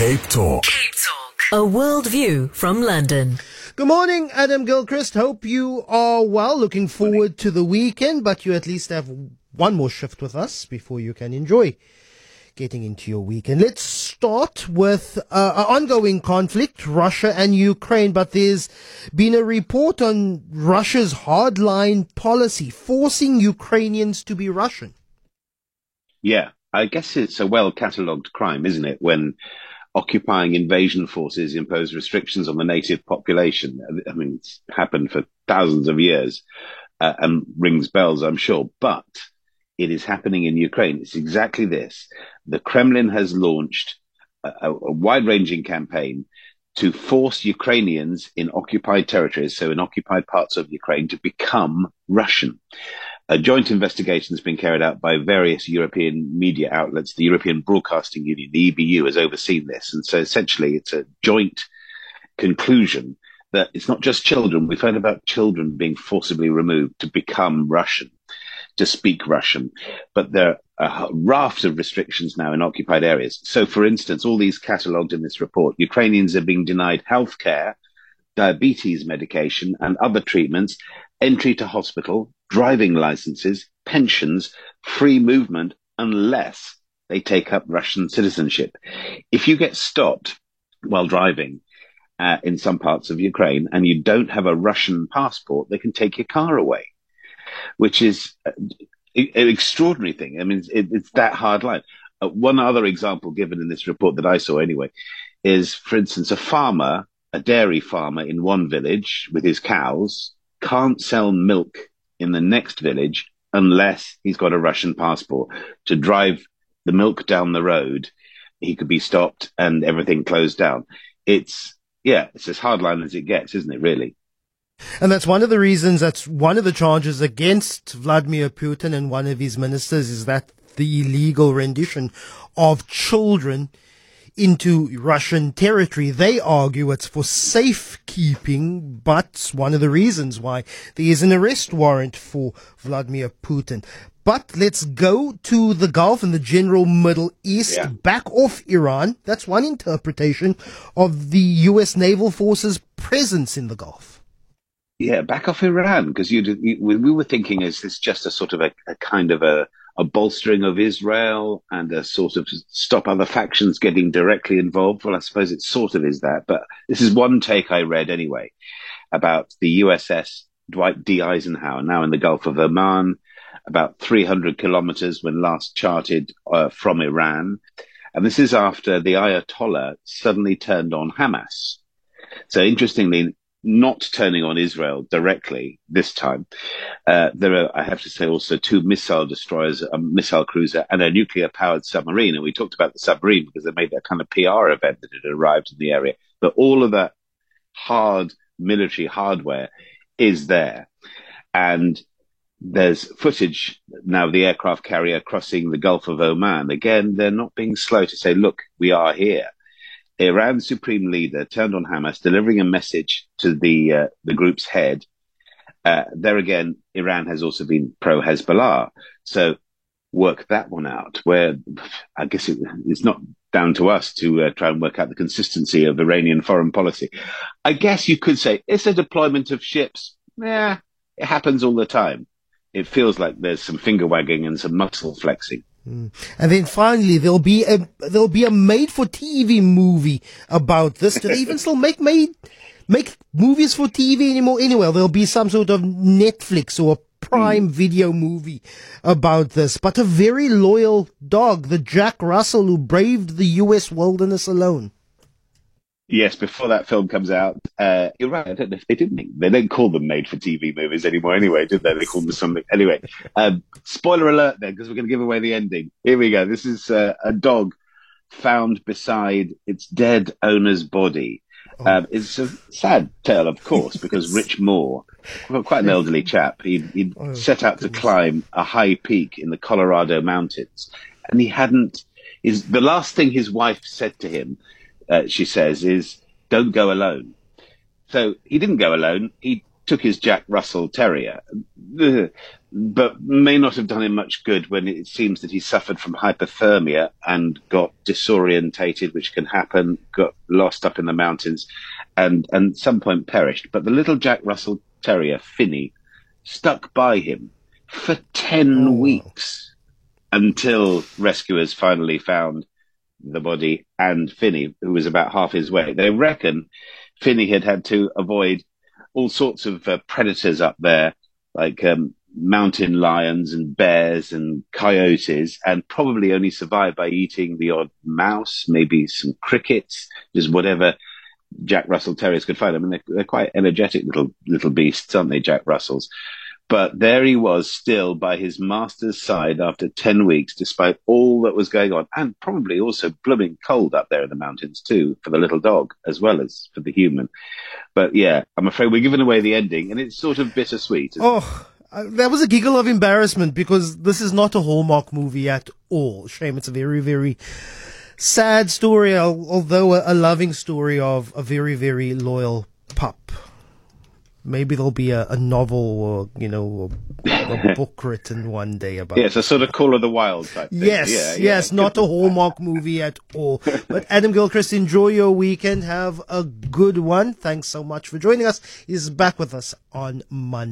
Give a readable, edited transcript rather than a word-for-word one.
Cape Talk. Cape Talk. A world view from London. Good morning, Adam Gilchrist. Hope you are well. Looking forward to the weekend, but you at least have one more shift with us before you can enjoy getting into your weekend. Let's start with an ongoing conflict, Russia and Ukraine, but there's been a report on Russia's hardline policy forcing Ukrainians to be Russian. Yeah, I guess it's a well-catalogued crime, isn't it, when occupying invasion forces impose restrictions on the native population. I mean, it's happened for thousands of years and rings bells, I'm sure, but it is happening in Ukraine. It's exactly this. The Kremlin has launched a wide-ranging campaign to force Ukrainians in occupied territories, so in occupied parts of Ukraine, to become Russian. A joint investigation has been carried out by various European media outlets. The European Broadcasting Union, the EBU, has overseen this. And so essentially it's a joint conclusion that it's not just children. We've heard about children being forcibly removed to become Russian, to speak Russian. But there are a raft of restrictions now in occupied areas. So, for instance, all these catalogued in this report, Ukrainians are being denied healthcare, diabetes medication and other treatments, entry to hospital, driving licenses, pensions, free movement, unless they take up Russian citizenship. If you get stopped while driving in some parts of Ukraine and you don't have a Russian passport, they can take your car away, which is an extraordinary thing. I mean, it's that hard line. One other example given in this report that I saw anyway is, for instance, a dairy farmer in one village with his cows can't sell milk in the next village unless he's got a Russian passport. To drive the milk down the road, he could be stopped and everything closed down. It's as hardline as it gets, isn't it, really? And that's one of the reasons, that's one of the charges against Vladimir Putin and one of his ministers, is that the illegal rendition of children into Russian territory. They argue it's for safekeeping, but one of the reasons why there is an arrest warrant for Vladimir Putin. But let's go to the Gulf and the general Middle East. Yeah. Back off Iran. That's one interpretation of the U.S. naval forces' presence in the Gulf. Yeah, back off Iran, because we were thinking, is this just a sort of a kind of a bolstering of Israel and a sort of stop other factions getting directly involved? Well, I suppose it sort of is that, but this is one take I read anyway about the USS Dwight D. Eisenhower, now in the Gulf of Oman, about 300 kilometers when last charted from Iran. And this is after the Ayatollah suddenly turned on Hamas. So interestingly, not turning on Israel directly this time. There are, I have to say, also two missile destroyers, a missile cruiser and a nuclear-powered submarine. And we talked about the submarine because they made that kind of PR event that had arrived in the area. But all of that hard military hardware is there. And there's footage now of the aircraft carrier crossing the Gulf of Oman. Again, they're not being slow to say, look, we are here. Iran's supreme leader turned on Hamas, delivering a message to the group's head. There again, Iran has also been pro-Hezbollah. So work that one out, where I guess it's not down to us to try and work out the consistency of Iranian foreign policy. I guess you could say it's a deployment of ships. Yeah, it happens all the time. It feels like there's some finger wagging and some muscle flexing. And then finally, there'll be a made-for-TV movie about this. Do they even still make movies for TV anymore? Anyway, there'll be some sort of Netflix or a Prime Video movie about this. But a very loyal dog, the Jack Russell, who braved the U.S. wilderness alone. Yes, before that film comes out, you're right. I don't know if they don't call them made-for-TV movies anymore anyway, did they? They call them something. Anyway, spoiler alert then, because we're going to give away the ending. Here we go. This is a dog found beside its dead owner's body. It's a sad tale, of course, because Rich Moore, quite an elderly chap, he'd set out to climb a high peak in the Colorado Mountains. And he hadn't... The last thing his wife said to him, she says, is, don't go alone. So he didn't go alone. He took his Jack Russell terrier, but may not have done him much good when it seems that he suffered from hypothermia and got disorientated, which can happen, got lost up in the mountains, and at some point perished. But the little Jack Russell terrier, Finney, stuck by him for 10 weeks until rescuers finally found the body and Finney, who was about half his weight. They reckon Finney had to avoid all sorts of predators up there, like mountain lions and bears and coyotes, and probably only survived by eating the odd mouse, maybe some crickets, just whatever Jack Russell terriers could find. I mean, they're quite energetic little beasts, aren't they, Jack Russells? But there he was, still by his master's side after 10 weeks, despite all that was going on, and probably also blooming cold up there in the mountains too, for the little dog as well as for the human. But yeah, I'm afraid we're giving away the ending, and it's sort of bittersweet. Oh, that was a giggle of embarrassment, because this is not a Hallmark movie at all. Shame. It's a very, very sad story, although a loving story of a very, very loyal pup. Maybe there'll be a novel or, you know, a book written one day about it. Yes, a sort of Call of the Wild type thing. Yes, yeah, yes, not a Hallmark movie at all. But Adam Gilchrist, enjoy your weekend. Have a good one. Thanks so much for joining us. He's back with us on Monday.